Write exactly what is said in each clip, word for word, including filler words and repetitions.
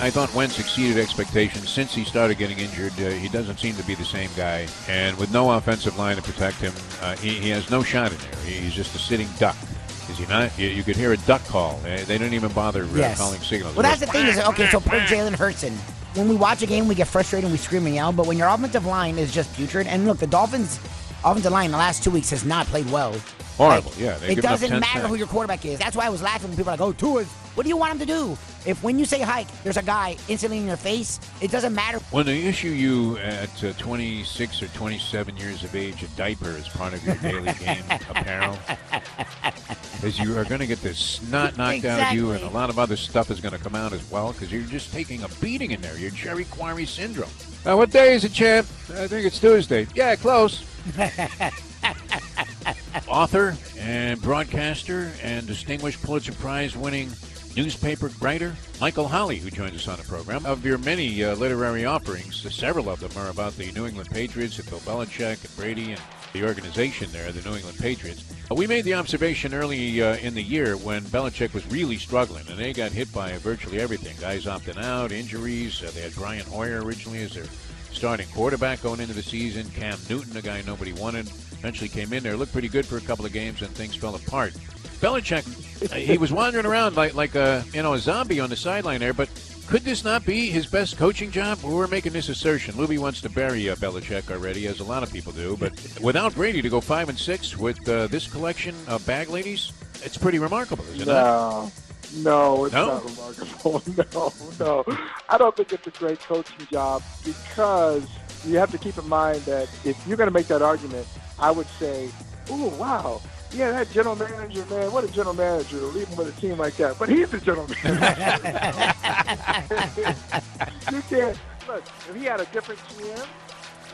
I thought Wentz exceeded expectations since he started getting injured. Uh, he doesn't seem to be the same guy. And with no offensive line to protect him, uh, he, he has no shot in there. He, he's just a sitting duck. Is he not? You, you could hear a duck call. Uh, they don't even bother uh, yes. calling signals. Well, that's the thing is, okay, so put Jalen Hurts in. When we watch a game, we get frustrated and we scream and yell, but when your offensive line is just putrid, and look, the Dolphins' offensive line in the last two weeks has not played well. Horrible, like, yeah. It doesn't matter sacks. Who your quarterback is. That's why I was laughing when people are like, oh, Tua's. What do you want him to do? If when you say hike, there's a guy instantly in your face, it doesn't matter. When they issue you at uh, twenty-six or twenty-seven years of age a diaper as part of your daily game apparel, because you are going to get the snot knocked exactly. out of you, and a lot of other stuff is going to come out as well, because you're just taking a beating in there. You're Jerry Quarry syndrome. Uh, what day is it, champ? I think it's Tuesday. Yeah, close. Author and broadcaster and distinguished Pulitzer Prize-winning newspaper writer Michael Holley, who joins us on the program. Of your many uh, literary offerings, uh, several of them are about the New England Patriots and Bill Belichick and Brady and the organization there, the New England Patriots. Uh, we made the observation early uh, in the year when Belichick was really struggling, and they got hit by uh, virtually everything. Guys opting out, injuries. Uh, they had Brian Hoyer originally as their starting quarterback going into the season. Cam Newton, a guy nobody wanted, eventually came in there, looked pretty good for a couple of games, and things fell apart. Belichick, he was wandering around like like a you know a zombie on the sideline there. But could this not be his best coaching job? We're making this assertion. Luby wants to bury uh, Belichick already, as a lot of people do. But without Brady to go five and six with uh, this collection of bag ladies, it's pretty remarkable, isn't no. it? No, it's no? not remarkable. No, no. I don't think it's a great coaching job, because you have to keep in mind that if you're going to make that argument, I would say, ooh, wow, yeah, that general manager, man, what a general manager to leave him with a team like that. But he's the general manager. You can't, look, if he had a different G M,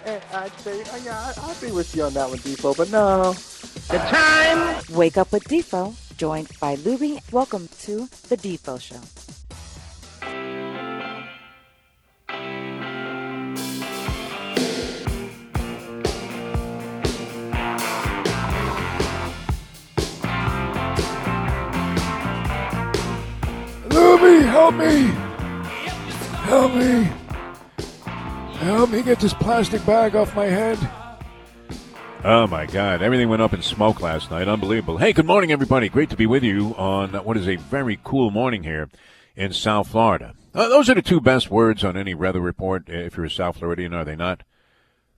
and I'd say, oh, yeah, I'd be with you on that one, Defo, but no. The time. Wake up with Defo, joined by Luby. Welcome to The Defo Show. Luby, help me! Help me! Help me get this plastic bag off my head. Oh, my God. Everything went up in smoke last night. Unbelievable. Hey, good morning, everybody. Great to be with you on what is a very cool morning here in South Florida. Uh, those are the two best words on any weather report, if you're a South Floridian, are they not?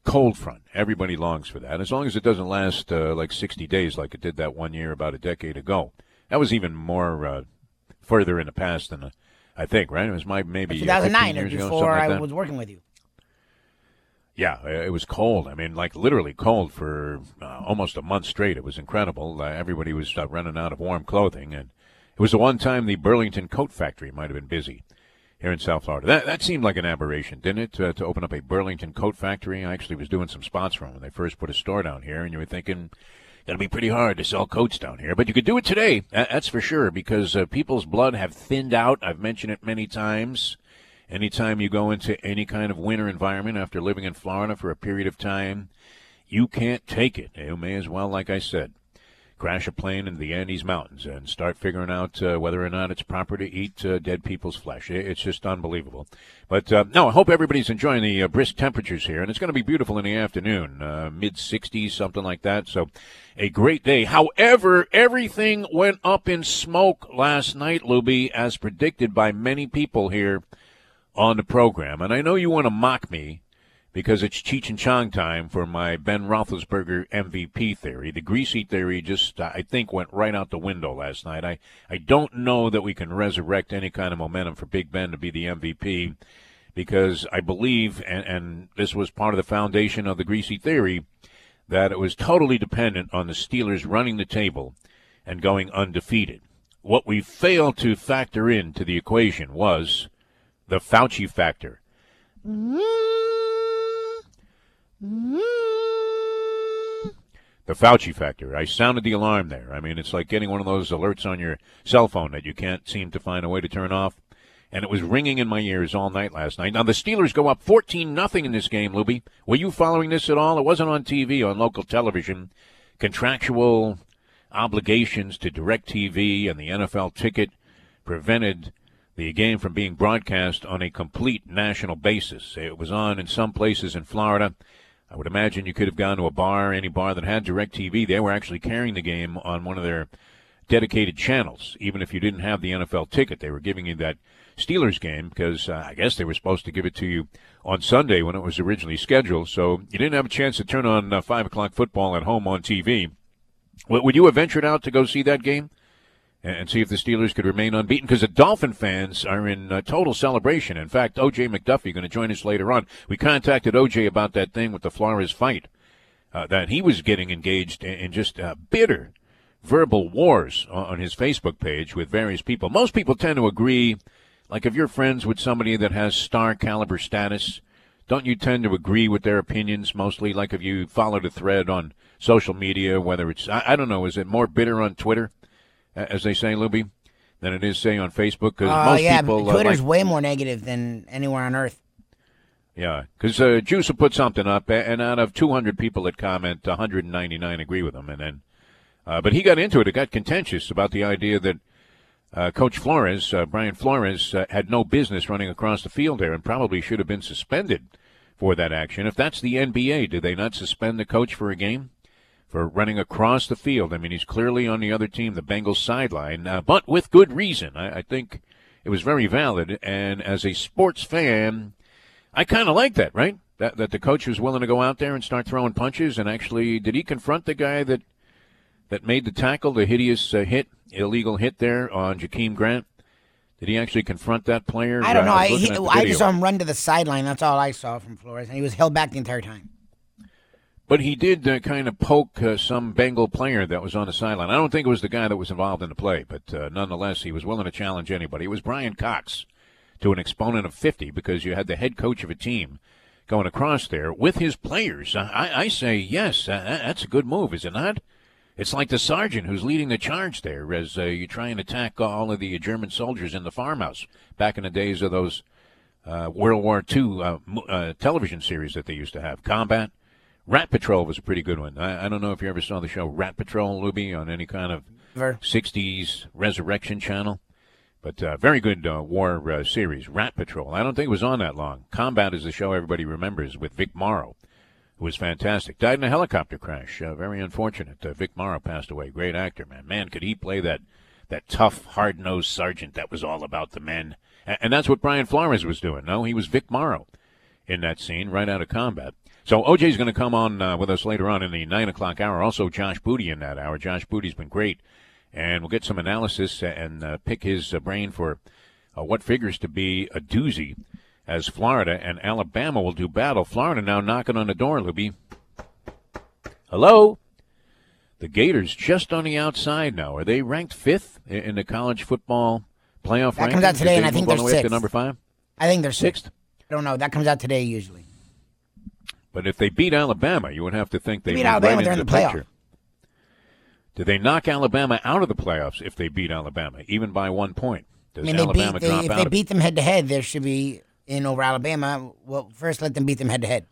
Cold front. Everybody longs for that, as long as it doesn't last uh, like sixty days like it did that one year about a decade ago. That was even more... Uh, further in the past than a, I think, right? It was my maybe two thousand nine years ago, before like I was working with you. Yeah, it was cold. I mean, like literally cold for uh, almost a month straight. It was incredible. Uh, everybody was uh, running out of warm clothing, and it was the one time the Burlington Coat Factory might have been busy here in South Florida. That that seemed like an aberration, didn't it? Uh, to open up a Burlington Coat Factory. I actually was doing some spots for them when they first put a store down here, and you were thinking, it'll be pretty hard to sell coats down here, but you could do it today. That's for sure, because uh, people's blood have thinned out. I've mentioned it many times. Anytime you go into any kind of winter environment after living in Florida for a period of time, you can't take it. You may as well, like I said, crash a plane into the Andes Mountains and start figuring out uh, whether or not it's proper to eat uh, dead people's flesh. It's just unbelievable. But, uh, no, I hope everybody's enjoying the uh, brisk temperatures here, and it's going to be beautiful in the afternoon, uh, mid-sixties, something like that. So a great day. However, everything went up in smoke last night, Luby, as predicted by many people here on the program. And I know you want to mock me, because it's Cheech and Chong time for my Ben Roethlisberger M V P theory. The greasy theory just, uh, I think, went right out the window last night. I, I don't know that we can resurrect any kind of momentum for Big Ben to be the M V P, because I believe, and, and this was part of the foundation of the greasy theory, that it was totally dependent on the Steelers running the table and going undefeated. What we failed to factor into the equation was the Fauci factor. The Fauci factor. I sounded the alarm there. I mean, it's like getting one of those alerts on your cell phone that you can't seem to find a way to turn off. And it was ringing in my ears all night last night. Now, the Steelers go up fourteen nothing in this game, Luby. Were you following this at all? It wasn't on T V, on local television. Contractual obligations to DirecTV and the N F L ticket prevented the game from being broadcast on a complete national basis. It was on in some places in Florida. I would imagine you could have gone to a bar, any bar that had DirecTV. They were actually carrying the game on one of their dedicated channels, even if you didn't have the N F L ticket. They were giving you that Steelers game because uh, I guess they were supposed to give it to you on Sunday when it was originally scheduled, so you didn't have a chance to turn on uh, five o'clock football at home on T V. W- would you have ventured out to go see that game and, and see if the Steelers could remain unbeaten? Because the Dolphin fans are in uh, total celebration. In fact, O J. McDuffie going to join us later on. We contacted O J about that thing with the Flores fight, uh, that he was getting engaged in, in just uh, bitter verbal wars on his Facebook page with various people. Most people tend to agree, like if you're friends with somebody that has star caliber status, don't you tend to agree with their opinions mostly? Like if you followed a thread on social media, whether it's, I, I don't know, is it more bitter on Twitter, as they say, Luby, than it is, say, on Facebook? Because uh, most yeah, people, Twitter's uh, like, way more negative than anywhere on earth. Yeah, because uh, Juice will put something up, and out of two hundred people that comment, one hundred ninety-nine agree with him, and then Uh, but he got into it. It got contentious about the idea that uh, Coach Flores, uh, Brian Flores, uh, had no business running across the field there and probably should have been suspended for that action. If that's the N B A, do they not suspend the coach for a game for running across the field? I mean, he's clearly on the other team, the Bengals sideline, uh, but with good reason. I, I think it was very valid. And as a sports fan, I kind of like that, right? That, that the coach was willing to go out there and start throwing punches. And actually, did he confront the guy that that made the tackle, the hideous uh, hit, illegal hit there on Jakeem Grant? Did he actually confront that player? I don't know. I, I, he, I just saw him run to the sideline. That's all I saw from Flores, and he was held back the entire time. But he did uh, kind of poke uh, some Bengal player that was on the sideline. I don't think it was the guy that was involved in the play, but uh, nonetheless, he was willing to challenge anybody. It was Brian Cox to an exponent of fifty, because you had the head coach of a team going across there with his players. I, I say, yes, uh, that's a good move, is it not? It's like the sergeant who's leading the charge there as uh, you try and attack all of the German soldiers in the farmhouse back in the days of those uh, World War Two uh, uh, television series that they used to have. Combat. Rat Patrol was a pretty good one. I, I don't know if you ever saw the show Rat Patrol, Luby, on any kind of Never. sixties resurrection channel. But uh, very good uh, war uh, series, Rat Patrol. I don't think it was on that long. Combat is the show everybody remembers with Vic Morrow. Was fantastic. Died in a helicopter crash. Uh, very unfortunate. Uh, Vic Morrow passed away. Great actor, man. Man, could he play that that tough, hard-nosed sergeant that was all about the men. And, and that's what Brian Flores was doing. No, he was Vic Morrow in that scene, right out of Combat. So O J's going to come on uh, with us later on in the nine o'clock hour. Also, Josh Booty in that hour. Josh Booty's been great. And we'll get some analysis and uh, pick his uh, brain for uh, what figures to be a doozy, as Florida and Alabama will do battle. Florida now knocking on the door, Luby. Hello? The Gators just on the outside now. Are they ranked fifth in the college football playoff rankings? That comes out today, and I think they're sixth. Number five? I think they're sixth. I don't know. That comes out today usually. But if they beat Alabama, you would have to think they beat Alabama. They're in the playoff. Do they knock Alabama out of the playoffs if they beat Alabama, even by one point? Does Alabama drop out? If they beat them head-to-head, there should be in over Alabama. Well, first let them beat them head-to-head.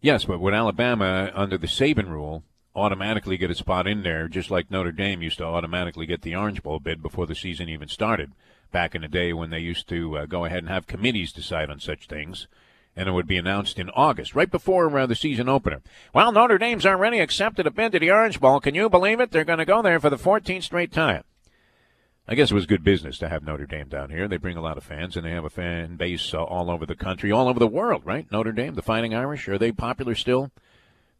Yes, but would Alabama, under the Saban rule, automatically get a spot in there, just like Notre Dame used to automatically get the Orange Bowl bid before the season even started, back in the day when they used to uh, go ahead and have committees decide on such things, and it would be announced in August, right before uh, the season opener. Well, Notre Dame's already accepted a bid to the Orange Bowl. Can you believe it? They're going to go there for the fourteenth straight time. I guess it was good business to have Notre Dame down here. They bring a lot of fans, and they have a fan base uh, all over the country, all over the world, right? Notre Dame, the Fighting Irish, are they popular still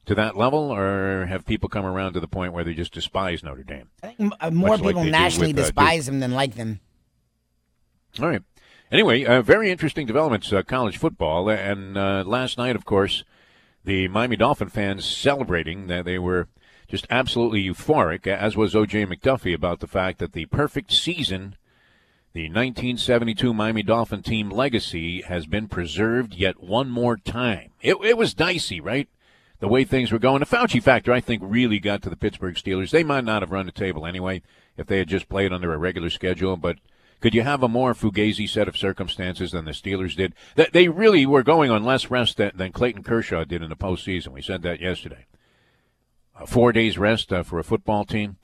to that level, or have people come around to the point where they just despise Notre Dame? I think uh, more people like nationally with, despise uh, them than like them. All right. Anyway, uh, very interesting developments, uh, college football. And uh, last night, of course, the Miami Dolphin fans celebrating. That they were just absolutely euphoric, as was O J. McDuffie, about the fact that the perfect season, the nineteen seventy-two Miami Dolphin team legacy, has been preserved yet one more time. It, it was dicey, right? The way things were going. The Fauci factor, I think, really got to the Pittsburgh Steelers. They might not have run the table anyway if they had just played under a regular schedule, but could you have a more fugazi set of circumstances than the Steelers did? They really were going on less rest than Clayton Kershaw did in the postseason. We said that yesterday. Uh, four days rest uh, for a football team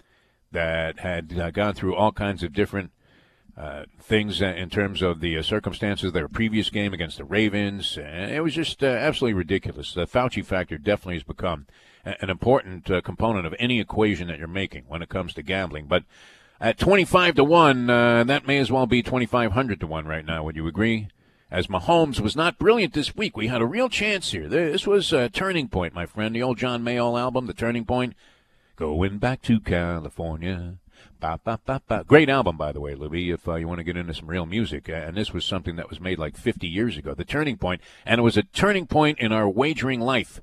that had uh, gone through all kinds of different uh, things uh, in terms of the uh, circumstances of their previous game against the Ravens. And it was just uh, absolutely ridiculous. The Fauci factor definitely has become a- an important uh, component of any equation that you're making when it comes to gambling. But at twenty-five to one, uh, that may as well be twenty-five hundred to one right now. Would you agree? As Mahomes was not brilliant this week, we had a real chance here. This was a turning point, my friend. The old John Mayall album, The Turning Point. Going back to California. Ba, ba, ba, ba. Great album, by the way, Luby, if uh, you want to get into some real music. And this was something that was made like fifty years ago, The Turning Point. And it was a turning point in our wagering life.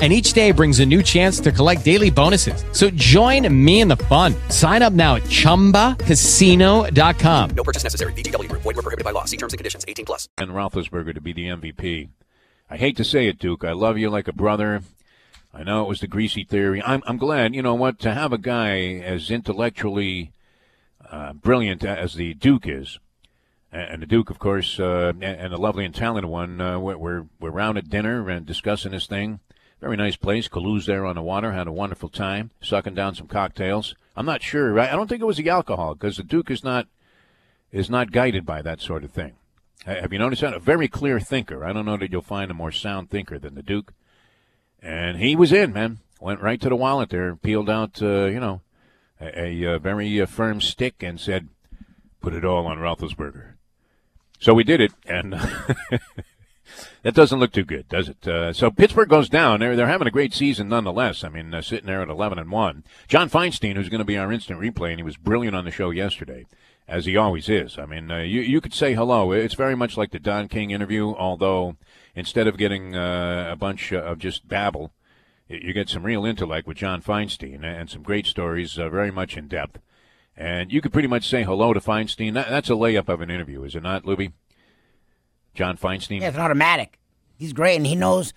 and each day brings a new chance to collect daily bonuses. So join me in the fun. Sign up now at Chumba Casino dot com. No purchase necessary. V G W Group. Void where prohibited by law. See terms and conditions. eighteen plus. Ben Roethlisberger to be the M V P. I hate to say it, Duke. I love you like a brother. I know it was the greasy theory. I'm, I'm glad, you know what, to have a guy as intellectually uh, brilliant as the Duke is, and the Duke, of course, uh, and the lovely and talented one, uh, we're, we're round at dinner and discussing this thing. Very nice place. Kalu's there on the water. Had a wonderful time sucking down some cocktails. I'm not sure. I, I don't think it was the alcohol because the Duke is not is not guided by that sort of thing. Have you noticed that? A very clear thinker. I don't know that you'll find a more sound thinker than the Duke. And he was in, man. Went right to the wallet there, peeled out, uh, you know, a, a very uh, firm stick and said, put it all on Roethlisberger. So we did it, and that doesn't look too good, does it? Uh, so Pittsburgh goes down. They're, they're having a great season nonetheless. I mean, uh, sitting there at eleven and one. John Feinstein, who's going to be our instant replay, and he was brilliant on the show yesterday. As he always is. I mean, uh, you you could say hello. It's very much like the Don King interview, although instead of getting uh, a bunch of just babble, you get some real intellect with John Feinstein and some great stories, uh, very much in depth. And you could pretty much say hello to Feinstein. That, that's a layup of an interview, is it not, Luby? John Feinstein? Yeah, it's an automatic. He's great, and he knows,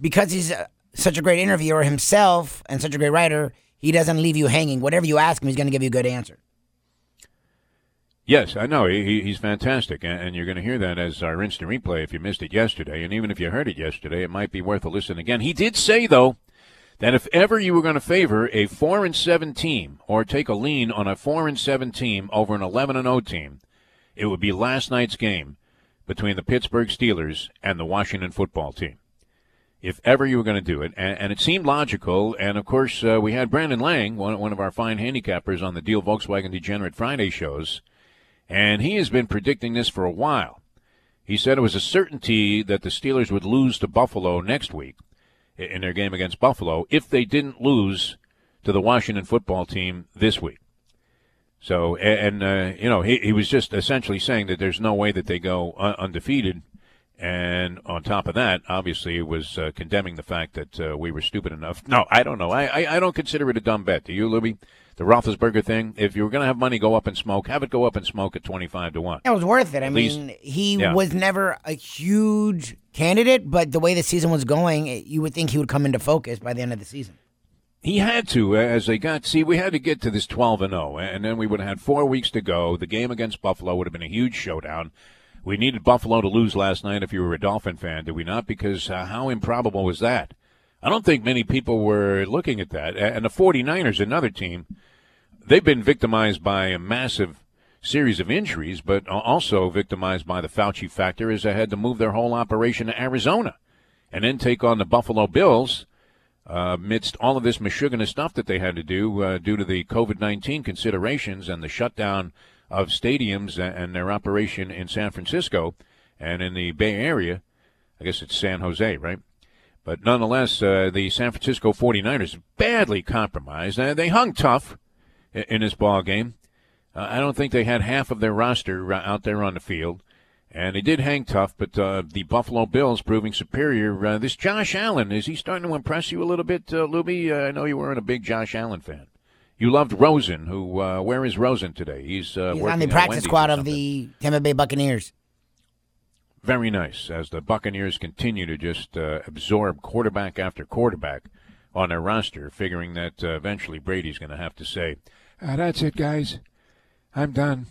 because he's uh, such a great interviewer himself and such a great writer, he doesn't leave you hanging. Whatever you ask him, he's going to give you a good answer. Yes, I know. He, he's fantastic, and you're going to hear that as our instant replay if you missed it yesterday. And even if you heard it yesterday, it might be worth a listen again. He did say, though, that if ever you were going to favor a four and seven team or take a lean on a four and seven team over an eleven and oh team, it would be last night's game between the Pittsburgh Steelers and the Washington football team. If ever you were going to do it, and, and it seemed logical, and of course uh, we had Brandon Lang, one, one of our fine handicappers on the Deal Volkswagen Degenerate Friday shows, and he has been predicting this for a while. He said it was a certainty that the Steelers would lose to Buffalo next week in their game against Buffalo if they didn't lose to the Washington football team this week. So, and, uh, you know, he, he was just essentially saying that there's no way that they go undefeated. And on top of that, obviously, it was uh, condemning the fact that uh, we were stupid enough. No, I don't know. I, I, I don't consider it a dumb bet. Do you, Luby? The Roethlisberger thing, if you were going to have money go up in smoke, have it go up in smoke at twenty-five to one. That was worth it. I at mean, least, he yeah. was never a huge candidate, but the way the season was going, it, you would think he would come into focus by the end of the season. He had to, as they got, see, we had to get to this twelve and oh, and then we would have had four weeks to go. The game against Buffalo would have been a huge showdown. We needed Buffalo to lose last night if you were a Dolphin fan, did we not? Because uh, how improbable was that? I don't think many people were looking at that. And the forty-niners, another team, they've been victimized by a massive series of injuries, but also victimized by the Fauci factor as they had to move their whole operation to Arizona and then take on the Buffalo Bills uh, amidst all of this mischievous stuff that they had to do uh, due to the covid nineteen considerations and the shutdown of stadiums and their operation in San Francisco and in the Bay Area. I guess it's San Jose, right? But nonetheless, uh, the San Francisco forty-niners badly compromised. Uh, they hung tough in, in this ball game. Uh, I don't think they had half of their roster out there on the field. And they did hang tough, but uh, the Buffalo Bills proving superior. Uh, this Josh Allen, is he starting to impress you a little bit, uh, Luby? Uh, I know you weren't a big Josh Allen fan. You loved Rosen, who, uh, where is Rosen today? He's, uh, He's on the practice squad of the Tampa Bay Buccaneers. Very nice, as the Buccaneers continue to just uh, absorb quarterback after quarterback on their roster, figuring that uh, eventually Brady's going to have to say, ah, that's it, guys. I'm done.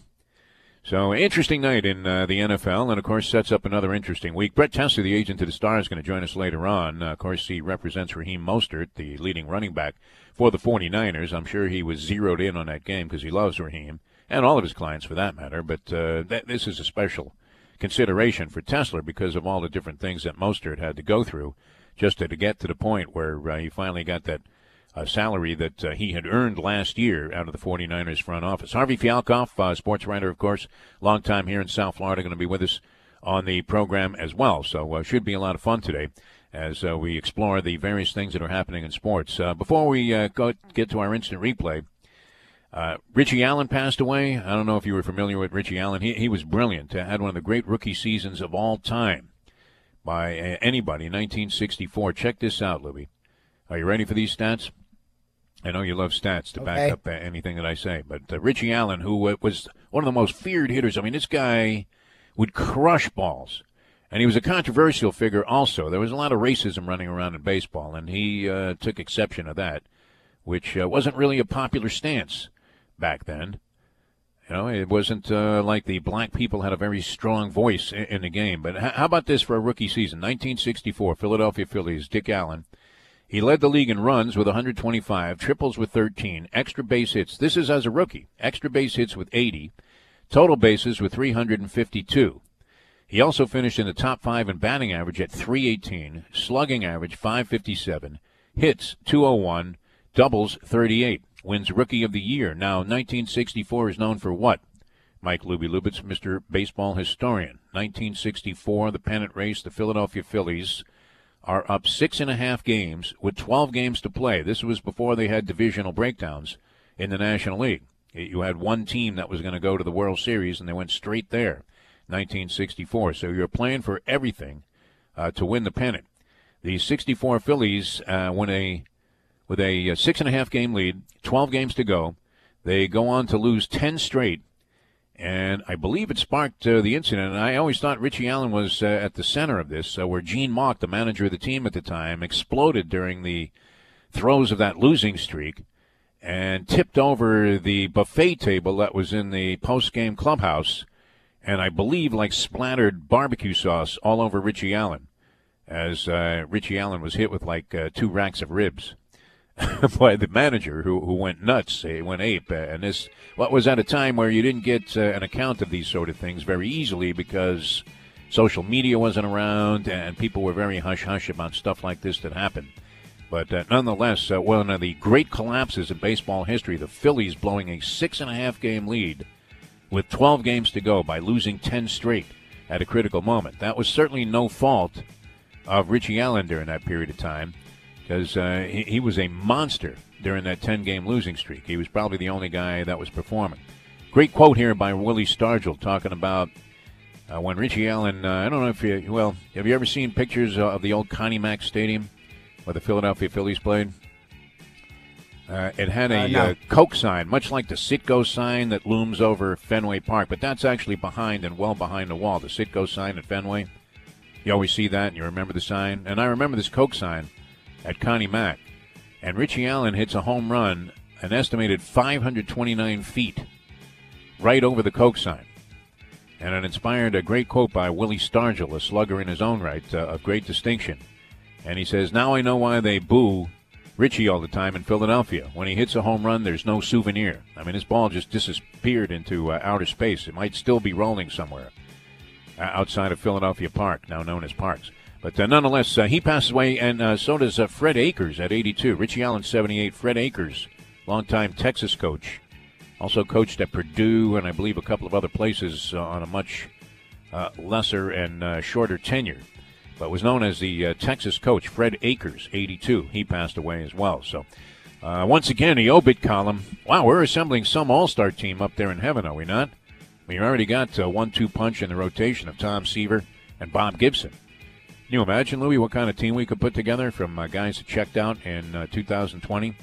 So, interesting night in uh, the N F L, and, of course, sets up another interesting week. Brett Tessler, the agent of the Stars, is going to join us later on. Uh, of course, he represents Raheem Mostert, the leading running back for the forty-niners. I'm sure he was zeroed in on that game because he loves Raheem, and all of his clients for that matter. But uh, th- this is a special consideration for Tessler because of all the different things that Mostert had to go through just to, to get to the point where uh, he finally got that a salary that uh, he had earned last year out of the forty-niners front office. Harvey Fialkov, uh, sports writer, of course, long time here in South Florida, going to be with us on the program as well. So uh, should be a lot of fun today as uh, we explore the various things that are happening in sports. Uh, before we uh, go get to our instant replay, uh, Richie Allen passed away. I don't know if you were familiar with Richie Allen. He, he was brilliant. Uh, had one of the great rookie seasons of all time by uh, anybody in nineteen sixty-four. Check this out, Louie. Are you ready for these stats? I know you love stats to okay. back up anything that I say, but uh, Richie Allen, who uh, was one of the most feared hitters. I mean, this guy would crush balls, and he was a controversial figure also. There was a lot of racism running around in baseball, and he uh, took exception to that, which uh, wasn't really a popular stance back then. You know, it wasn't uh, like the black people had a very strong voice in, in the game. But h- how about this for a rookie season? nineteen sixty-four, Philadelphia Phillies, Dick Allen. He led the league in runs with one hundred twenty-five, triples with thirteen, extra base hits. This is as a rookie. Extra base hits with eighty, total bases with three hundred fifty-two. He also finished in the top five in batting average at three eighteen, slugging average five fifty-seven, hits two oh one, doubles thirty-eight, wins Rookie of the Year. Now, nineteen sixty-four is known for what? Mike Luby Lubitz, Mister Baseball Historian. nineteen sixty-four, the pennant race, the Philadelphia Phillies are up six and a half games with twelve games to play. This was before they had divisional breakdowns in the National League. You had one team that was going to go to the World Series, and they went straight there, nineteen sixty-four. So you're playing for everything uh, to win the pennant. The sixty-four Phillies uh, win a, with a six-and-a-half-game lead, twelve games to go. They go on to lose ten straight. And I believe it sparked uh, the incident. And I always thought Richie Allen was uh, at the center of this, uh, where Gene Mauck, the manager of the team at the time, exploded during the throes of that losing streak and tipped over the buffet table that was in the post-game clubhouse and I believe like splattered barbecue sauce all over Richie Allen as uh, Richie Allen was hit with like uh, two racks of ribs. By the manager who who went nuts, he went ape, and this what was at a time where you didn't get uh, an account of these sort of things very easily because social media wasn't around and people were very hush hush about stuff like this that happened. But uh, nonetheless, uh, one of the great collapses in baseball history: the Phillies blowing a six and a half game lead with twelve games to go by losing ten straight at a critical moment. That was certainly no fault of Richie Allen during that period of time. Because uh, he, he was a monster during that ten-game losing streak. He was probably the only guy that was performing. Great quote here by Willie Stargell talking about uh, when Richie Allen, uh, I don't know if you, well, have you ever seen pictures uh, of the old Connie Mack Stadium where the Philadelphia Phillies played? Uh, it had a uh, no. uh, Coke sign, much like the Citgo sign that looms over Fenway Park, but that's actually behind and well behind the wall, the Citgo sign at Fenway. You always see that and you remember the sign. And I remember this Coke sign at Connie Mack, and Richie Allen hits a home run an estimated five hundred twenty-nine feet right over the Coke sign. And it inspired a great quote by Willie Stargell, a slugger in his own right, uh, of great distinction. And he says, now I know why they boo Richie all the time in Philadelphia. When he hits a home run, there's no souvenir. I mean, this ball just disappeared into uh, outer space. It might still be rolling somewhere uh, outside of Philadelphia Park, now known as Parks. But uh, nonetheless, uh, he passes away, and uh, so does uh, Fred Akers at eighty-two. Richie Allen, seventy-eight. Fred Akers, longtime Texas coach, Also coached at Purdue and I believe a couple of other places uh, on a much uh, lesser and uh, shorter tenure. But was known as the uh, Texas coach, Fred Akers, eighty-two. He passed away as well. So uh, once again, the obit column. Wow, we're assembling some all-star team up there in heaven, are we not? We've already got a one two punch in the rotation of Tom Seaver and Bob Gibson. Can you imagine, Louie, what kind of team we could put together from uh, guys that checked out in uh, two thousand twenty?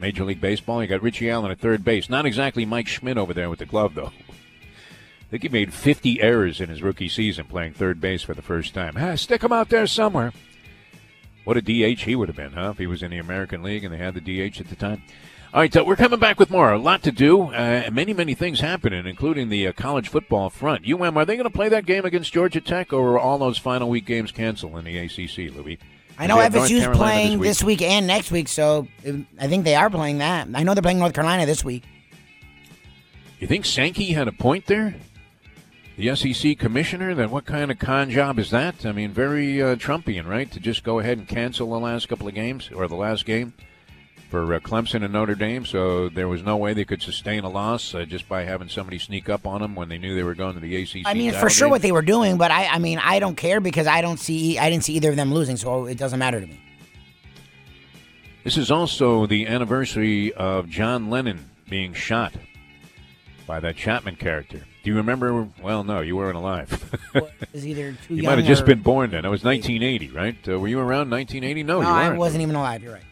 Major League Baseball. You got Richie Allen at third base. Not exactly Mike Schmidt over there with the glove, though. I think he made fifty errors in his rookie season playing third base for the first time. Ah, stick him out there somewhere. What a D H he would have been, huh, if he was in the American League and they had the D H at the time. All right, so we're coming back with more. A lot to do. Uh, many, many things happening, including the uh, college football front. U M, are they going to play that game against Georgia Tech, or are all those final week games canceled in the A C C, Louie? I know F S U's playing this week. this week and next week, so I think they are playing that. I know they're playing North Carolina this week. You think Sankey had a point there? The S E C commissioner? Then what kind of con job is that? I mean, very uh, Trumpian, right, to just go ahead and cancel the last couple of games, or the last game, for uh, Clemson and Notre Dame, so there was no way they could sustain a loss uh, just by having somebody sneak up on them when they knew they were going to the A C C. I mean, it's for sure what they were doing, but I, I mean, I don't care because I don't see, I didn't see either of them losing, so it doesn't matter to me. This is also the anniversary of John Lennon being shot by that Chapman character. Do you remember? Well, no, you weren't alive. Well, it was either too you young might have or... just been born then. It was nineteen eighty, right? Uh, were you around nineteen eighty? No, no you weren't. I wasn't even alive. You're right.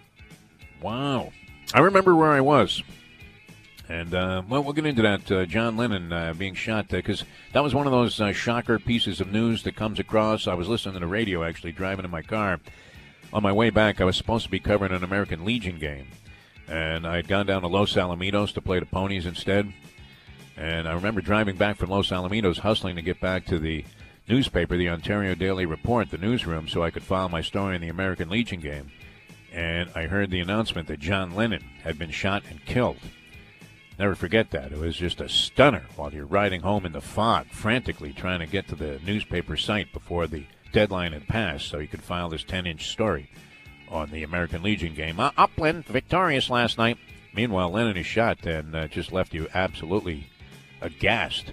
Wow. I remember where I was. And, uh, well, we'll get into that, uh, John Lennon uh, being shot, because uh, that was one of those uh, shocker pieces of news that comes across. I was listening to the radio, actually, driving in my car. On my way back, I was supposed to be covering an American Legion game. And I had gone down to Los Alamitos to play the Ponies instead. And I remember driving back from Los Alamitos, hustling to get back to the newspaper, the Ontario Daily Report, the newsroom, so I could file my story in the American Legion game. And I heard the announcement that John Lennon had been shot and killed. Never forget that. It was just a stunner while you're riding home in the fog, frantically trying to get to the newspaper site before the deadline had passed so you could file this ten-inch story on the American Legion game. Uh, Upland victorious last night. Meanwhile, Lennon is shot and uh, just left you absolutely aghast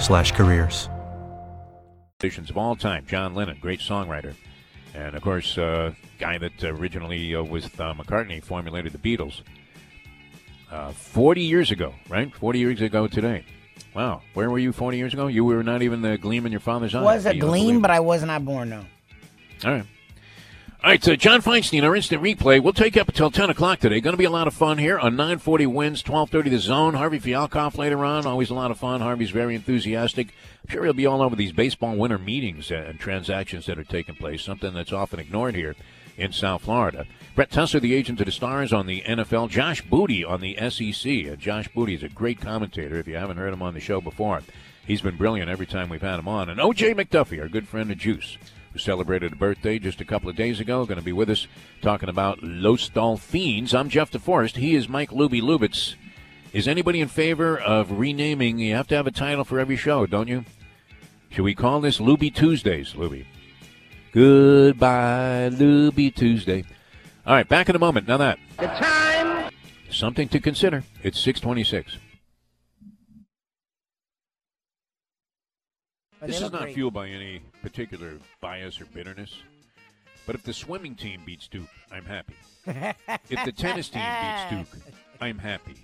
slash careers. ...of all time, John Lennon, great songwriter. And, of course, uh, guy that originally uh, with uh, McCartney formulated the Beatles. Uh, forty years ago, right? forty years ago today. Wow. Where were you forty years ago? You were not even the gleam in your father's eye. I was a gleam, but I was not born, no. All right. All right, so John Feinstein, our instant replay. We'll take you up until ten o'clock today. Going to be a lot of fun here on nine forty Wins, twelve thirty The Zone. Harvey Fialkov later on, always a lot of fun. Harvey's very enthusiastic. I'm sure he'll be all over these baseball winter meetings and transactions that are taking place, something that's often ignored here in South Florida. Brett Tessler, the agent of the Stars on the N F L. Josh Booty on the S E C. Uh, Josh Booty is a great commentator if you haven't heard him on the show before. He's been brilliant every time we've had him on. And O J McDuffie, our good friend of Juice, who celebrated a birthday just a couple of days ago, going to be with us talking about Los Dolphins. I'm Jeff DeForest. He is Mike Luby Lubitz. Is anybody in favor of renaming? You have to have a title for every show, don't you? Should we call this Luby Tuesdays, Luby? Goodbye, Luby Tuesday. All right, back in a moment. Now that. The time. Something to consider. It's six twenty-six. This is not great. Fueled by any particular bias or bitterness, but if the swimming team beats Duke, I'm happy. If the tennis team beats Duke, I'm happy.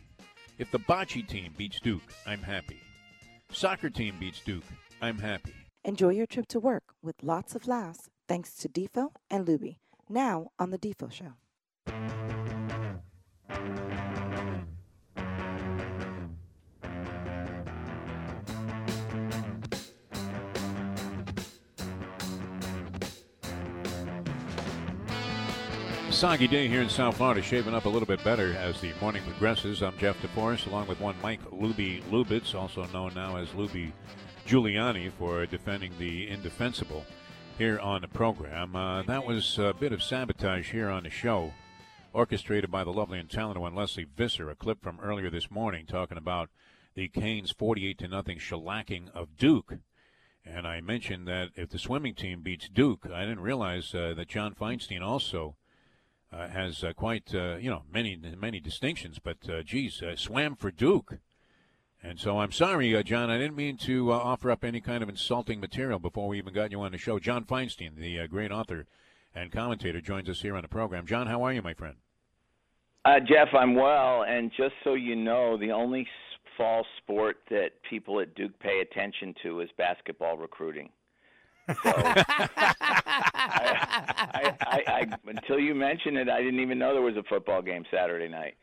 If the bocce team beats Duke, I'm happy. Soccer team beats Duke, I'm happy. Enjoy your trip to work with lots of laughs thanks to Defo and Luby. Now on The Defo Show. Soggy day here in South Florida, shaving up a little bit better as the morning progresses. I'm Jeff DeForest, along with one Mike Luby Lubitz, also known now as Luby Giuliani, for defending the indefensible here on the program. Uh, that was a bit of sabotage here on the show, orchestrated by the lovely and talented one Leslie Visser. A clip from earlier this morning talking about the Canes' forty-eight to nothing shellacking of Duke. And I mentioned that if the swimming team beats Duke, I didn't realize uh, that John Feinstein also Uh, has uh, quite, uh, you know, many, many distinctions, but, uh, geez, uh, swam for Duke. And so I'm sorry, uh, John, I didn't mean to uh, offer up any kind of insulting material before we even got you on the show. John Feinstein, the uh, great author and commentator, joins us here on the program. John, how are you, my friend? Uh, Jeff, I'm well, and just so you know, the only fall sport that people at Duke pay attention to is basketball recruiting. So, I, I, I, I, until you mentioned it, I didn't even know there was a football game Saturday night.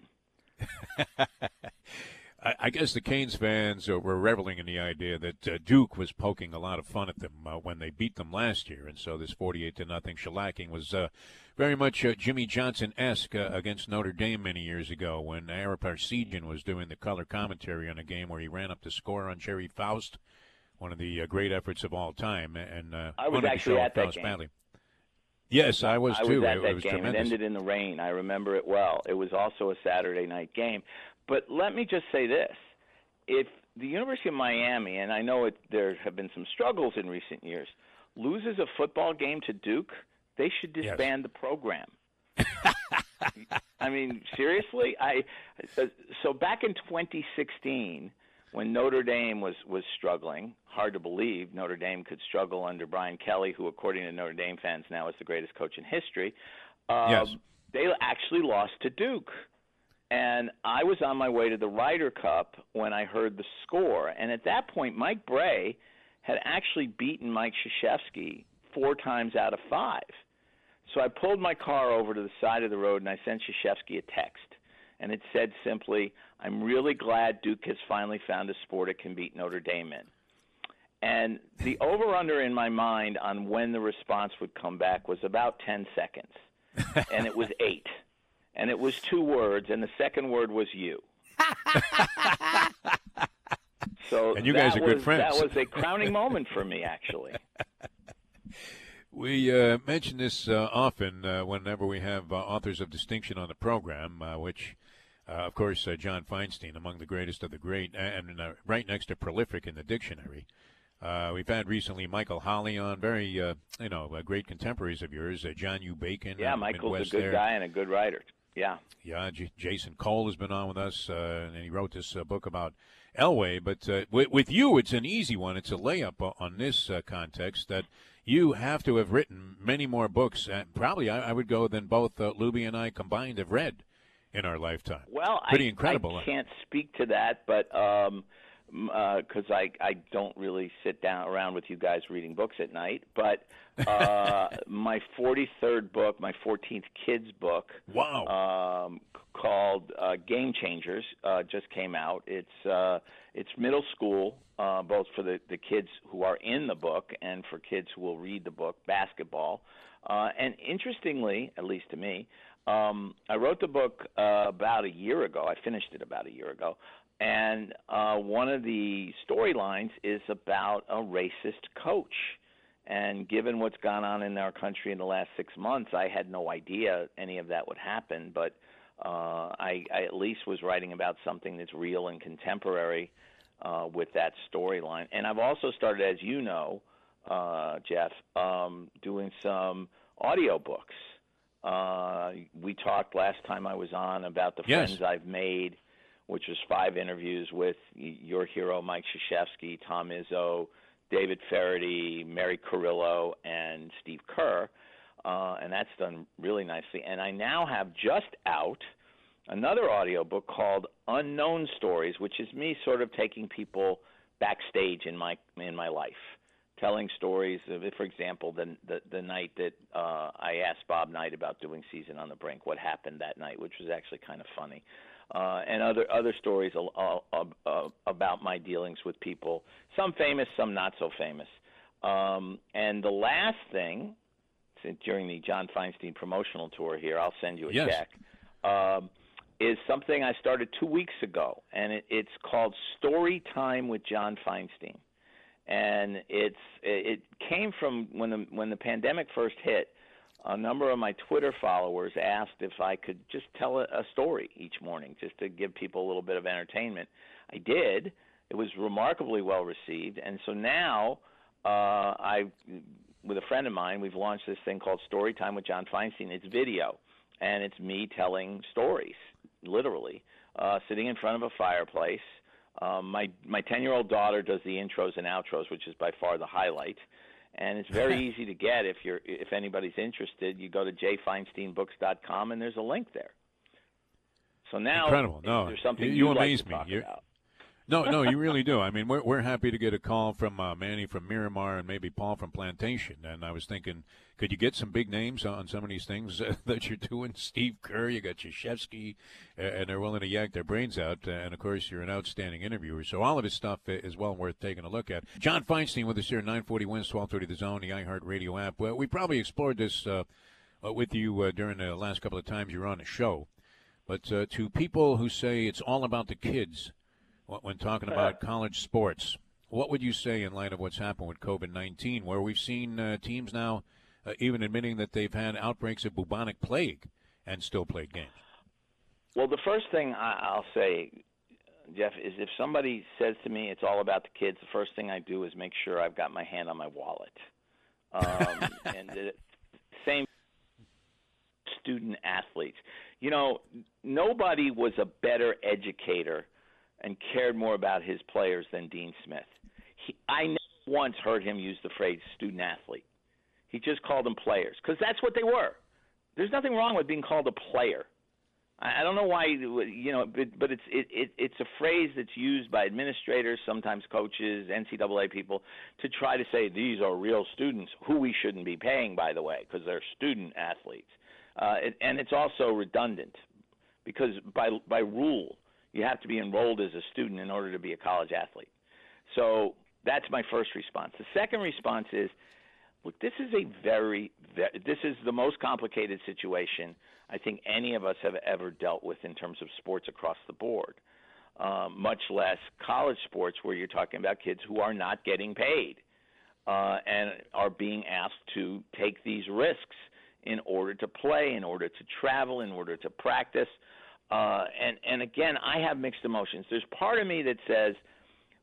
I, I guess the Canes fans uh, were reveling in the idea that uh, Duke was poking a lot of fun at them uh, when they beat them last year, and so this forty-eight to nothing shellacking was uh, very much uh, Jimmy Johnson-esque uh, against Notre Dame many years ago when Ara Parsegian was doing the color commentary on a game where he ran up the score on Jerry Faust. One of the uh, great efforts of all time, and uh, I was actually at that game. Badly. Yes, I was I too. I was at that it, it was game. Tremendous. It ended in the rain. I remember it well. It was also a Saturday night game. But let me just say this: if the University of Miami, and I know it, there have been some struggles in recent years, loses a football game to Duke, they should disband yes. the program. I mean, seriously. I so back in twenty sixteen. When Notre Dame was, was struggling, hard to believe Notre Dame could struggle under Brian Kelly, who, according to Notre Dame fans now, is the greatest coach in history. Um, yes. They actually lost to Duke. And I was on my way to the Ryder Cup when I heard the score. And at that point, Mike Bray had actually beaten Mike Krzyzewski four times out of five. So I pulled my car over to the side of the road, and I sent Krzyzewski a text. And it said simply, I'm really glad Duke has finally found a sport it can beat Notre Dame in. And the over-under in my mind on when the response would come back was about ten seconds. And it was eight. And it was two words, and the second word was you. So and you guys are was, good friends. That was a crowning moment for me, actually. We uh, mention this uh, often uh, whenever we have uh, authors of distinction on the program, uh, which... Uh, of course, uh, John Feinstein, among the greatest of the great, and uh, right next to prolific in the dictionary. Uh, we've had recently Michael Holley on, very, uh, you know, uh, great contemporaries of yours, uh, John U. Bacon. Yeah, Michael's Midwest a good there. guy and a good writer. Yeah. Yeah, J- Jason Cole has been on with us, uh, and he wrote this uh, book about Elway. But uh, w- with you, it's an easy one. It's a layup uh, on this uh, context that you have to have written many more books, and probably I, I would go than both uh, Luby and I combined have read. In our lifetime. Well, Pretty I, incredible. I can't speak to that, but because um, uh, I, I don't really sit down around with you guys reading books at night. But uh, my forty-third book, my fourteenth kids book, wow, um, called uh, Game Changers, uh, just came out. It's uh, it's middle school, uh, both for the, the kids who are in the book and for kids who will read the book, basketball. Uh, and interestingly, at least to me, Um, I wrote the book uh, about a year ago. I finished it about a year ago. And uh, one of the storylines is about a racist coach. And given what's gone on in our country in the last six months, I had no idea any of that would happen. But uh, I, I at least was writing about something that's real and contemporary uh, with that storyline. And I've also started, as you know, uh, Jeff, um, doing some audiobooks. Uh, we talked last time I was on about the yes. friends I've made, which was five interviews with your hero, Mike Krzyzewski, Tom Izzo, David Faraday, Mary Carrillo, and Steve Kerr. Uh, and that's done really nicely. And I now have just out another audiobook called Unknown Stories, which is me sort of taking people backstage in my in my life, telling stories of, for example, the the, the night that uh, I asked Bob Knight about doing Season on the Brink, what happened that night, which was actually kind of funny, uh, and other other stories uh, uh, about my dealings with people, some famous, some not so famous. Um, and the last thing, during the John Feinstein promotional tour here, I'll send you a yes. check, um, is something I started two weeks ago, and it, it's called Story Time with John Feinstein. And it's it came from when the when the pandemic first hit, a number of my Twitter followers asked if I could just tell a, a story each morning just to give people a little bit of entertainment. I did. It was remarkably well received. And so now uh, I, with a friend of mine, we've launched this thing called Story Time with John Feinstein. It's video, and it's me telling stories, literally, uh, sitting in front of a fireplace. Um, my my ten-year-old daughter does the intros and outros, which is by far the highlight, and it's very easy to get if you're if anybody's interested. You go to j feinstein books dot com, and there's a link there. So now, incredible! No, there's something you, you you'd amaze like to me. Talk you're, about. No, no, you really do. I mean, we're we're happy to get a call from uh, Manny from Miramar and maybe Paul from Plantation. And I was thinking, could you get some big names on some of these things uh, that you're doing? Steve Kerr, you got Krzyzewski, uh, and they're willing to yank their brains out. Uh, and, of course, you're an outstanding interviewer. So all of his stuff is well worth taking a look at. John Feinstein with us here at nine forty Wins, twelve thirty The Zone, the iHeartRadio app. Well, we probably explored this uh, with you uh, during the last couple of times you were on the show. But uh, to people who say it's all about the kids, when talking about college sports, what would you say in light of what's happened with COVID nineteen, where we've seen uh, teams now uh, even admitting that they've had outbreaks of bubonic plague and still played games? Well, the first thing I'll say, Jeff, is if somebody says to me it's all about the kids, the first thing I do is make sure I've got my hand on my wallet. Um, and the same student athletes. You know, nobody was a better educator and cared more about his players than Dean Smith. He, I never once heard him use the phrase student-athlete. He just called them players, because that's what they were. There's nothing wrong with being called a player. I, I don't know why, you know, but, but it's it, it, it's a phrase that's used by administrators, sometimes coaches, N C double A people, to try to say these are real students, who we shouldn't be paying, by the way, because they're student-athletes. Uh, it, and it's also redundant, because by by rule, you have to be enrolled as a student in order to be a college athlete. So that's my first response. The second response is, look, this is a very, very – this is the most complicated situation I think any of us have ever dealt with in terms of sports across the board, um, much less college sports where you're talking about kids who are not getting paid uh, and are being asked to take these risks in order to play, in order to travel, in order to practice. Uh, and, and, again, I have mixed emotions. There's part of me that says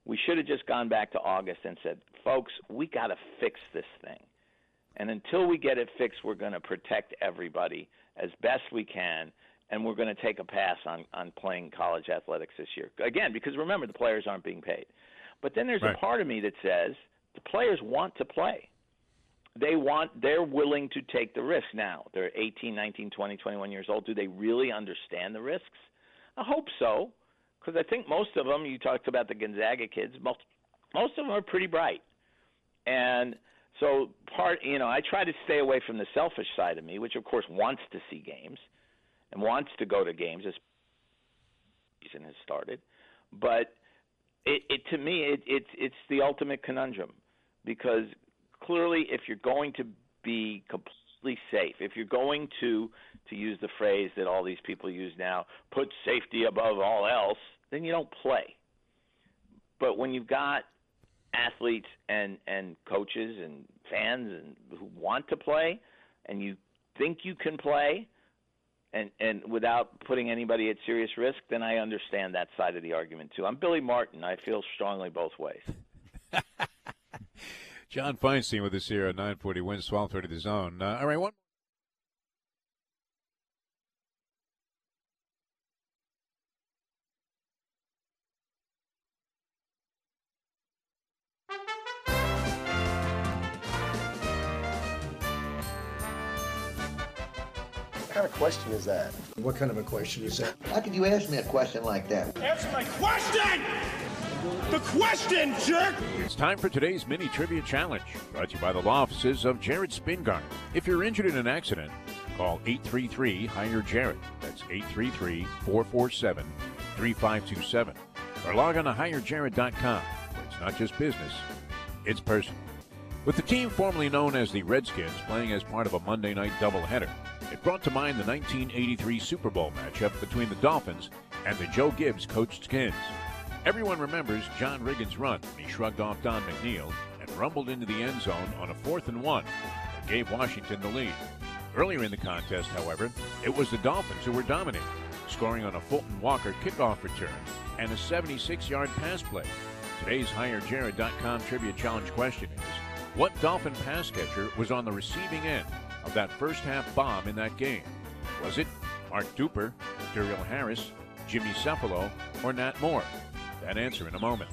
we should have just gone back to August and said, folks, we got to fix this thing. And until we get it fixed, we're going to protect everybody as best we can, and we're going to take a pass on, on playing college athletics this year. Again, because remember, the players aren't being paid. But then there's right. a part of me that says the players want to play. They want, they're willing to take the risk now. They're eighteen, nineteen, twenty, twenty-one years old. Do they really understand the risks? I hope so, because I think most of them, you talked about the Gonzaga kids, most, most of them are pretty bright. And so part, you know, I try to stay away from the selfish side of me, which of course wants to see games and wants to go to games as the season has started. But it, it to me, it, it, it's the ultimate conundrum, because clearly, if you're going to be completely safe, if you're going to, to use the phrase that all these people use now, put safety above all else, then you don't play. But when you've got athletes and, and coaches and fans and who want to play, and you think you can play and, and without putting anybody at serious risk, then I understand that side of the argument too. I'm Billy Martin. I feel strongly both ways. John Feinstein with us here at nine forty Wins, twelve thirty The Zone. Uh, all right, one. What kind of question is that? What kind of a question is that? How could you ask me a question like that? Answer my question! The question, jerk! It's time for today's mini trivia challenge, brought to you by the law offices of Jared Spingarn. If you're injured in an accident, call eight three three, hire Jared. That's eight three three, four four seven, three five two seven. Or log on to hire jared dot com. It's not just business, it's personal. With the team formerly known as the Redskins playing as part of a Monday night doubleheader, it brought to mind the nineteen eighty-three Super Bowl matchup between the Dolphins and the Joe Gibbs coached Skins. Everyone remembers John Riggins' run when he shrugged off Don McNeil and rumbled into the end zone on a fourth and one that gave Washington the lead. Earlier in the contest, however, it was the Dolphins who were dominating, scoring on a Fulton Walker kickoff return and a seventy-six-yard pass play. Today's hire jared dot com trivia challenge question is, what Dolphin pass catcher was on the receiving end of that first-half bomb in that game? Was it Mark Duper, Daryl Harris, Jimmy Cefalo, or Nat Moore? That answer in a moment.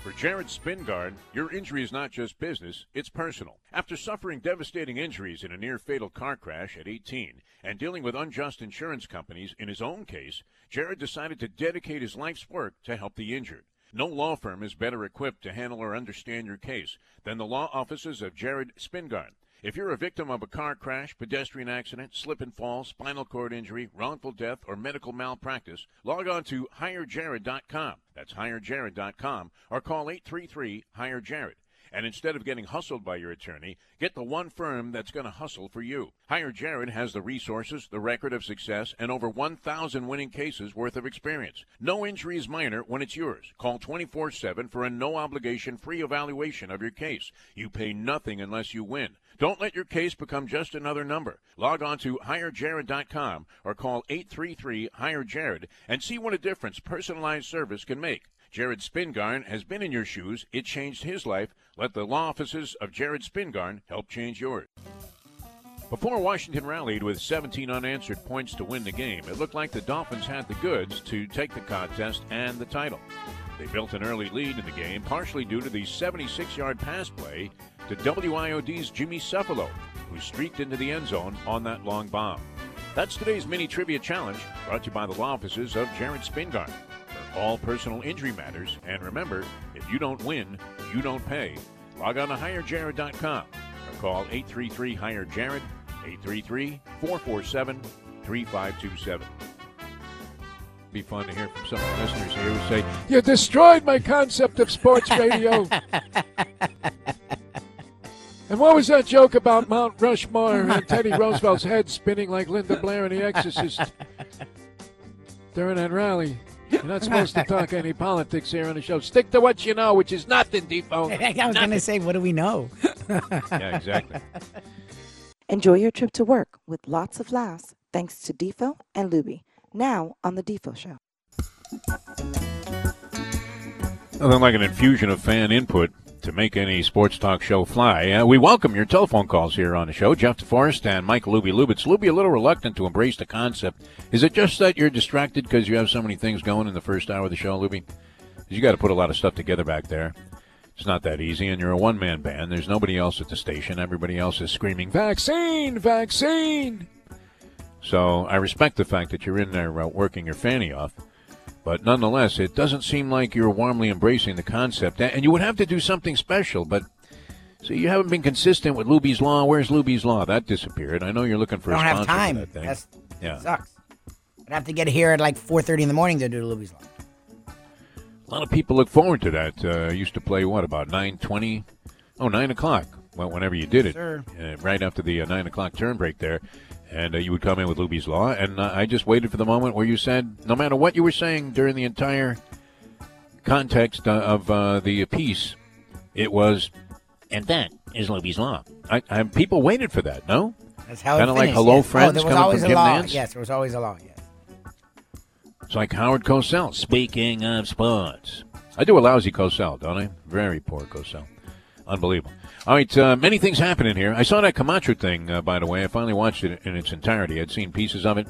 For Jared Spingarn, your injury is not just business, it's personal. After suffering devastating injuries in a near-fatal car crash at eighteen and dealing with unjust insurance companies in his own case, Jared decided to dedicate his life's work to help the injured. No law firm is better equipped to handle or understand your case than the law offices of Jared Spingarn. If you're a victim of a car crash, pedestrian accident, slip and fall, spinal cord injury, wrongful death, or medical malpractice, log on to hire jared dot com. That's hire jared dot com, or call eight three three, hire jared. And instead of getting hustled by your attorney, get the one firm that's going to hustle for you. Hire Jared has the resources, the record of success, and over one thousand winning cases worth of experience. No injury is minor when it's yours. Call twenty-four seven for a no-obligation free evaluation of your case. You pay nothing unless you win. Don't let your case become just another number. Log on to hire jared dot com or call eight three three, hire jared and see what a difference personalized service can make. Jared Spingarn has been in your shoes. It changed his life. Let the law offices of Jared Spingarn help change yours. Before Washington rallied with seventeen unanswered points to win the game, it looked like the Dolphins had the goods to take the contest and the title. They built an early lead in the game, partially due to the seventy-six-yard pass play to W I O D's Jimmy Cefalo, who streaked into the end zone on that long bomb. That's today's mini trivia challenge, brought to you by the law offices of Jared Spingarn for all personal injury matters. And remember, if you don't win, you don't pay. Log on to hire jared dot com or call eight three three, hire jared, eight three three, four four seven, three five two seven. Be fun to hear from some of the listeners here who say, "You destroyed my concept of sports radio." And what was that joke about Mount Rushmore and Teddy Roosevelt's head spinning like Linda Blair in The Exorcist during that rally? You're not supposed to talk any politics here on the show. Stick to what you know, which is nothing, Defo. I was going to say, what do we know? Yeah, exactly. Enjoy your trip to work with lots of laughs, thanks to Defo and Luby. Now on The Defo Show. Nothing like an infusion of fan input to make any sports talk show fly. Uh, we welcome your telephone calls here on the show. Jeff DeForest and Michael Luby Lubitz. Luby, a little reluctant to embrace the concept. Is it just that you're distracted because you have so many things going in the first hour of the show, Luby? You got to put a lot of stuff together back there. It's not that easy, and you're a one-man band. There's nobody else at the station. Everybody else is screaming, "Vaccine! Vaccine!" So I respect the fact that you're in there uh, working your fanny off. But nonetheless, it doesn't seem like you're warmly embracing the concept. And you would have to do something special. But so you haven't been consistent with Luby's Law. Where's Luby's Law? That disappeared. I know you're looking for I don't a sponsor have time. For that thing. That's, yeah. That sucks. I'd have to get here at like four thirty in the morning to do Luby's Law. A lot of people look forward to that. Uh, I used to play, what, about nine twenty? Oh, nine o'clock. Well, whenever you did yes, it. Uh, right after the uh, nine o'clock turn break there. And uh, you would come in with Luby's Law, and uh, I just waited for the moment where you said, no matter what you were saying during the entire context uh, of uh, the piece, it was, and that is Luby's Law. I, I, people waited for that, no? That's how kind of like Hello yes. Friends oh, coming from Jim Nance? Yes, there was always a law, yes. It's like Howard Cosell, speaking of sports. I do a lousy Cosell, don't I? Very poor Cosell. Unbelievable. All right, uh, many things happening here. I saw that Camacho thing, uh, by the way. I finally watched it in its entirety. I'd seen pieces of it.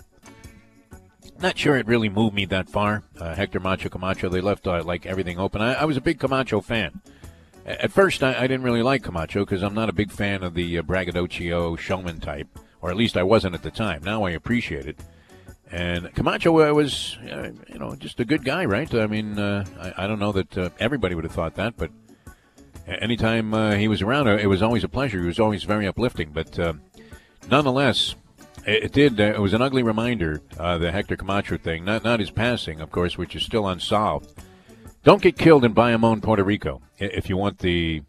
Not sure it really moved me that far. Uh, Hector Macho Camacho, they left, uh, like, everything open. I, I was a big Camacho fan. At first, I, I didn't really like Camacho because I'm not a big fan of the uh, braggadocio showman type or at least I wasn't at the time. Now I appreciate it. And Camacho was, you know, just a good guy, right? I mean, uh, I, I don't know that uh, everybody would have thought that, but anytime uh, he was around, it was always a pleasure. He was always very uplifting. But uh, nonetheless, it, it did. Uh, it was an ugly reminder, uh, the Hector Camacho thing. Not not his passing, of course, which is still unsolved. Don't get killed in Bayamon, Puerto Rico, if you want the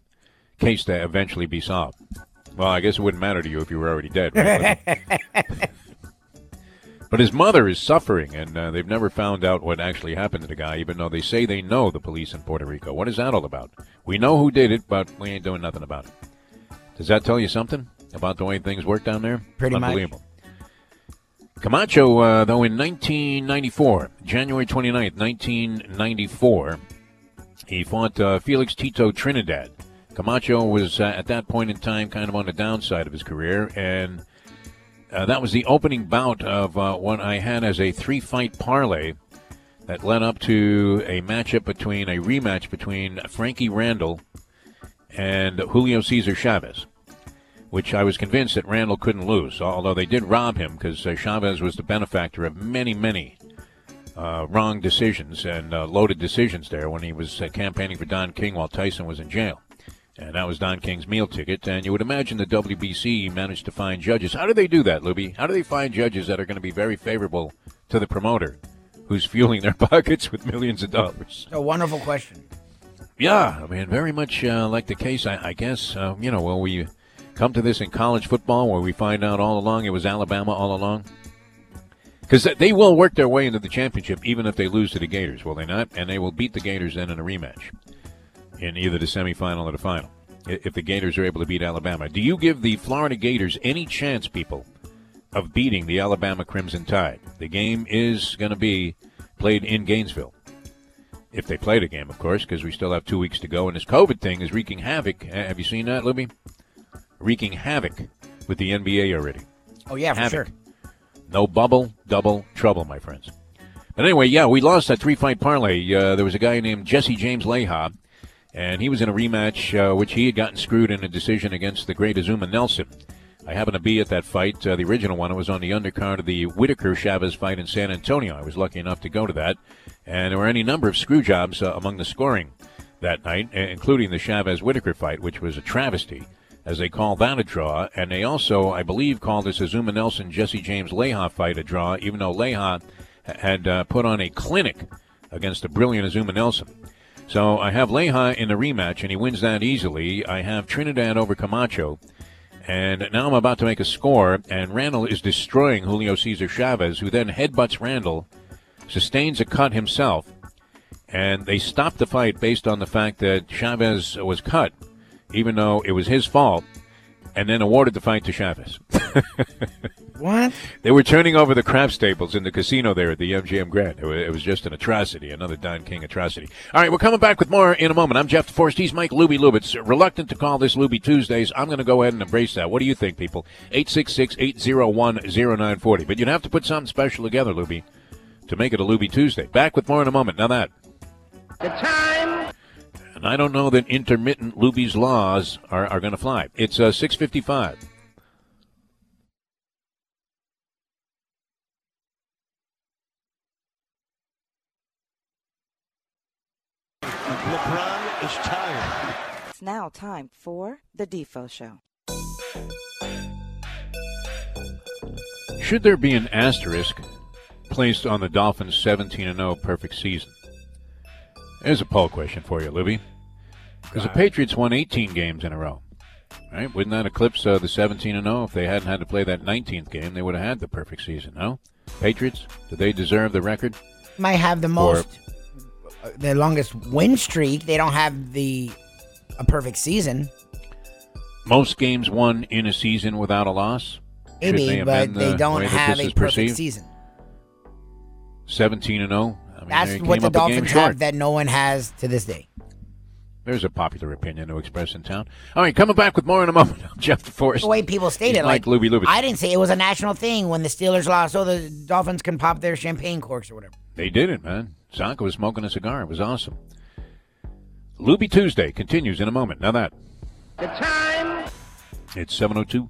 case to eventually be solved. Well, I guess it wouldn't matter to you if you were already dead, right? But his mother is suffering, and uh, they've never found out what actually happened to the guy, even though they say they know the police in Puerto Rico. What is that all about? We know who did it, but we ain't doing nothing about it. Does that tell you something about the way things work down there? Pretty Unbelievable. Much. Camacho, uh, though, in nineteen ninety-four, January twenty-ninth, nineteen ninety-four, he fought uh, Felix Tito Trinidad. Camacho was, uh, at that point in time, kind of on the downside of his career, and... Uh, that was the opening bout of uh, what I had as a three-fight parlay that led up to a matchup between, a rematch between Frankie Randall and Julio Cesar Chavez, which I was convinced that Randall couldn't lose, although they did rob him because uh, Chavez was the benefactor of many, many uh, wrong decisions and uh, loaded decisions there when he was uh, campaigning for Don King while Tyson was in jail. And that was Don King's meal ticket. And you would imagine the W B C managed to find judges. How do they do that, Luby? How do they find judges that are going to be very favorable to the promoter who's fueling their pockets with millions of dollars? A wonderful question. Yeah, I mean, very much uh, like the case, I, I guess, um, you know, when we come to this in college football where we find out all along it was Alabama all along. Because they will work their way into the championship even if they lose to the Gators, will they not? And they will beat the Gators then in a rematch. In either the semifinal or the final, if the Gators are able to beat Alabama. Do you give the Florida Gators any chance, people, of beating the Alabama Crimson Tide? The game is going to be played in Gainesville. If they play the game, of course, because we still have two weeks to go. And this COVID thing is wreaking havoc. Have you seen that, Libby? Wreaking havoc with the N B A already. Oh, yeah, for havoc. Sure. No bubble, double trouble, my friends. But anyway, yeah, we lost that three-fight parlay. Uh, there was a guy named Jesse James Lahab. And he was in a rematch, uh, which he had gotten screwed in a decision against the great Azuma Nelson. I happened to be at that fight. Uh, the original one was on the undercard of the Whitaker-Chavez fight in San Antonio. I was lucky enough to go to that. And there were any number of screw jobs uh, among the scoring that night, including the Chavez-Whitaker fight, which was a travesty, as they call that a draw. And they also, I believe, called this Azuma Nelson-Jesse James-Leha fight a draw, even though Leha had uh, put on a clinic against the brilliant Azuma Nelson. So I have Leha in the rematch, and he wins that easily. I have Trinidad over Camacho. And now I'm about to make a score, and Randall is destroying Julio Cesar Chavez, who then headbutts Randall, sustains a cut himself, and they stopped the fight based on the fact that Chavez was cut, even though it was his fault, and then awarded the fight to Chavez. What? They were turning over the crap tables in the casino there at the M G M Grand. It was just an atrocity, another Don King atrocity. All right, we're coming back with more in a moment. I'm Jeff DeForest. He's Mike Luby Lubitz. Reluctant to call this Luby Tuesdays. I'm going to go ahead and embrace that. What do you think, people? eight six six, eight oh one, oh nine four oh. But you'd have to put something special together, Luby, to make it a Luby Tuesday. Back with more in a moment. Now that. The time. And I don't know that intermittent Luby's laws are, are going to fly. It's uh, six fifty-five. LeBron is tired. It's now time for The Defo Show. Should there be an asterisk placed on the Dolphins' seventeen and oh perfect season? There's a poll question for you, Libby. Because the Patriots won eighteen games in a row. Right? Wouldn't that eclipse uh, the seventeen and oh? If they hadn't had to play that nineteenth game, they would have had the perfect season, no? Patriots, do they deserve the record? Might have the most. Or the longest win streak. They don't have the a perfect season. Most games won in a season without a loss. Maybe, they but they the don't have a perfect perceived? Season. seventeen and oh. I mean, that's what the Dolphins have that no one has to this day. There's a popular opinion to express in town. All right, coming back with more in a moment. I'm Jeff DeForest. The way people stated, like, like Luby, I didn't say it was a national thing when the Steelers lost, so the Dolphins can pop their champagne corks or whatever. They did it, man. Zonka was smoking a cigar. It was awesome. Luby Tuesday continues in a moment. Now that. The time. It's seven oh two.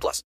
plus.